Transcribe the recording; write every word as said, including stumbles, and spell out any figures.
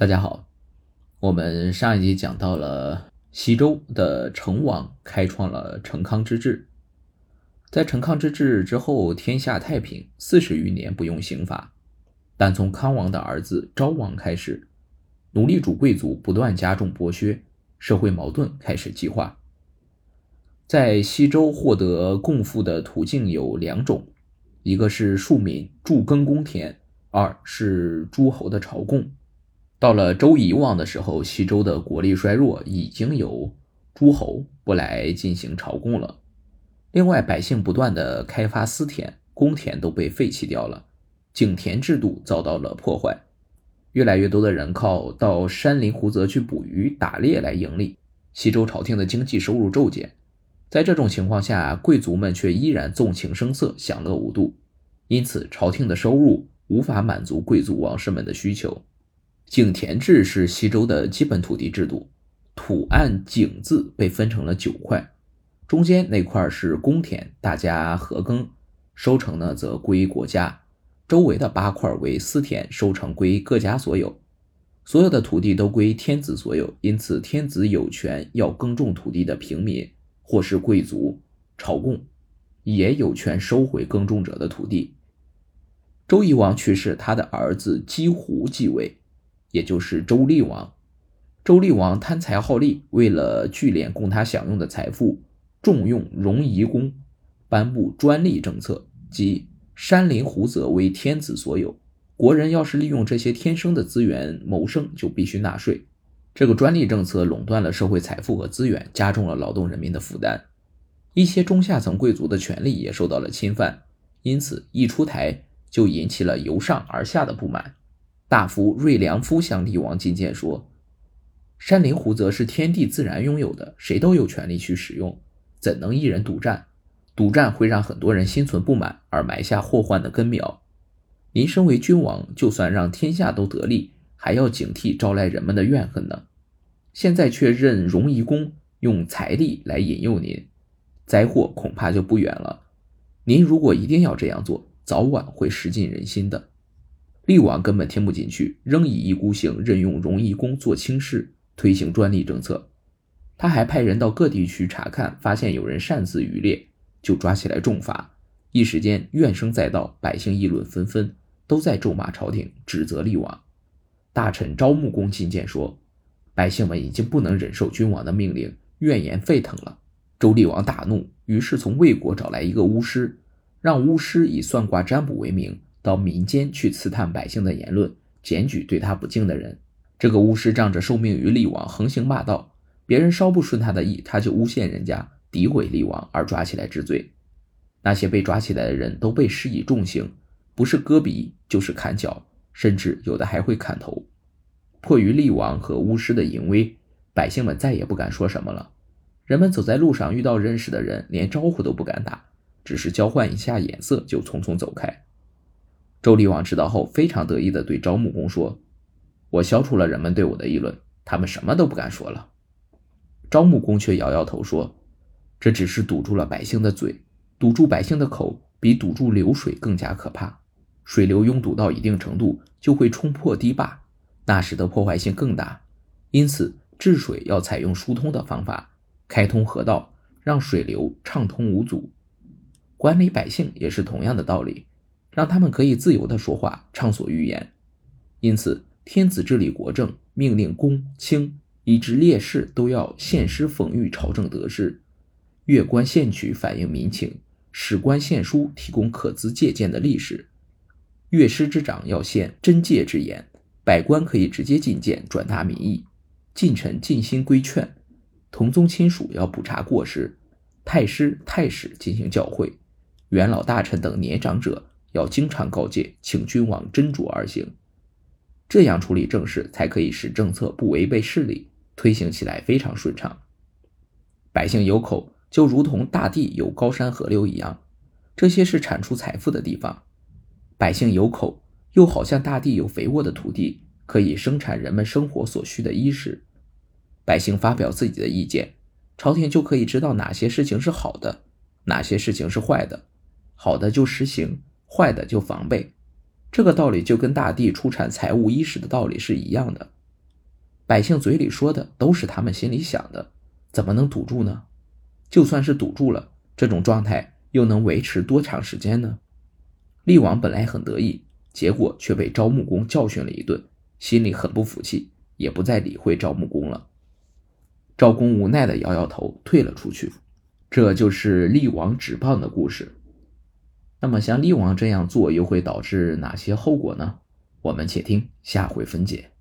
大家好，我们上一集讲到了西周的成王开创了成康之治，在成康之治之后，天下太平，四十余年不用刑罚。但从康王的儿子昭王开始，奴隶主贵族不断加重剥削，社会矛盾开始激化。在西周获得共富的途径有两种，一个是庶民助耕公田，二是诸侯的朝贡。到了周夷王的时候，西周的国力衰弱，已经由诸侯不来进行朝贡了。另外，百姓不断的开发私田，公田都被废弃掉了，井田制度遭到了破坏，越来越多的人靠到山林湖泽去捕鱼打猎来盈利，西周朝廷的经济收入骤减。在这种情况下，贵族们却依然纵情声色，享乐无度，因此朝廷的收入无法满足贵族王室们的需求。井田制是西周的基本土地制度，土按井字被分成了九块，中间那块是公田，大家合耕，收成呢则归国家；周围的八块为私田，收成归各家所有。所有的土地都归天子所有，因此天子有权要耕种土地的平民或是贵族朝贡，也有权收回耕种者的土地。周夷王去世，他的儿子姬胡继位，也就是周厉王。周厉王贪财好利，为了聚敛供他享用的财富，重用戎夷公，颁布专利政策，即山林湖泽为天子所有，国人要是利用这些天生的资源谋生，就必须纳税。这个专利政策垄断了社会财富和资源，加重了劳动人民的负担，一些中下层贵族的权利也受到了侵犯，因此一出台就引起了由上而下的不满。大夫芮良夫向厉王进谏说，山林湖泽是天地自然拥有的，谁都有权利去使用，怎能一人独占？独占会让很多人心存不满而埋下祸患的根苗。您身为君王，就算让天下都得利，还要警惕招来人们的怨恨呢。现在却任戎夷公用财力来引诱您，灾祸恐怕就不远了。您如果一定要这样做，早晚会食尽人心的。厉王根本听不进去，仍以一孤行，任用戎夷公做卿士，推行专利政策。他还派人到各地区查看，发现有人擅自渔猎，就抓起来重罚。一时间怨声载道，百姓议论纷纷，都在咒骂朝廷，指责厉王。大臣昭穆公进谏说，百姓们已经不能忍受君王的命令，怨言沸腾了。周厉王大怒，于是从魏国找来一个巫师，让巫师以算卦占卜为名，到民间去刺探百姓的言论，检举对他不敬的人。这个巫师仗着受命于厉王，横行霸道，别人稍不顺他的意，他就诬陷人家，诋毁厉王而抓起来治罪。那些被抓起来的人都被施以重刑，不是割鼻就是砍脚，甚至有的还会砍头。迫于厉王和巫师的淫威，百姓们再也不敢说什么了。人们走在路上遇到认识的人，连招呼都不敢打，只是交换一下眼色就匆匆走开。周厉王知道后，非常得意地对昭穆公说，我消除了人们对我的议论，他们什么都不敢说了。昭穆公却摇摇头说，这只是堵住了百姓的嘴，堵住百姓的口比堵住流水更加可怕。水流拥堵到一定程度，就会冲破堤坝，那时的破坏性更大。因此治水要采用疏通的方法，开通河道，让水流畅通无阻。管理百姓也是同样的道理，让他们可以自由地说话，畅所欲言。因此天子治理国政，命令公卿以至烈士都要献诗讽喻朝政得失，乐官献曲反映民情，史官献书提供可资借鉴的历史，乐师之长要献真诫之言，百官可以直接进谏转达民意，近臣尽心规劝，同宗亲属要补查过失，太师太史进行教诲，元老大臣等年长者要经常告诫，请君王斟酌而行。这样处理政事，才可以使政策不违背事理，推行起来非常顺畅。百姓有口，就如同大地有高山河流一样，这些是产出财富的地方。百姓有口，又好像大地有肥沃的土地，可以生产人们生活所需的衣食。百姓发表自己的意见，朝廷就可以知道哪些事情是好的，哪些事情是坏的，好的就实行，坏的就防备。这个道理就跟大地出产财物衣食的道理是一样的，百姓嘴里说的都是他们心里想的，怎么能堵住呢？就算是堵住了，这种状态又能维持多长时间呢？厉王本来很得意，结果却被昭穆公教训了一顿，心里很不服气，也不再理会昭穆公了。昭公无奈的摇摇头，退了出去。这就是厉王止谤的故事。那么像厉王这样做又会导致哪些后果呢？我们且听下回分解。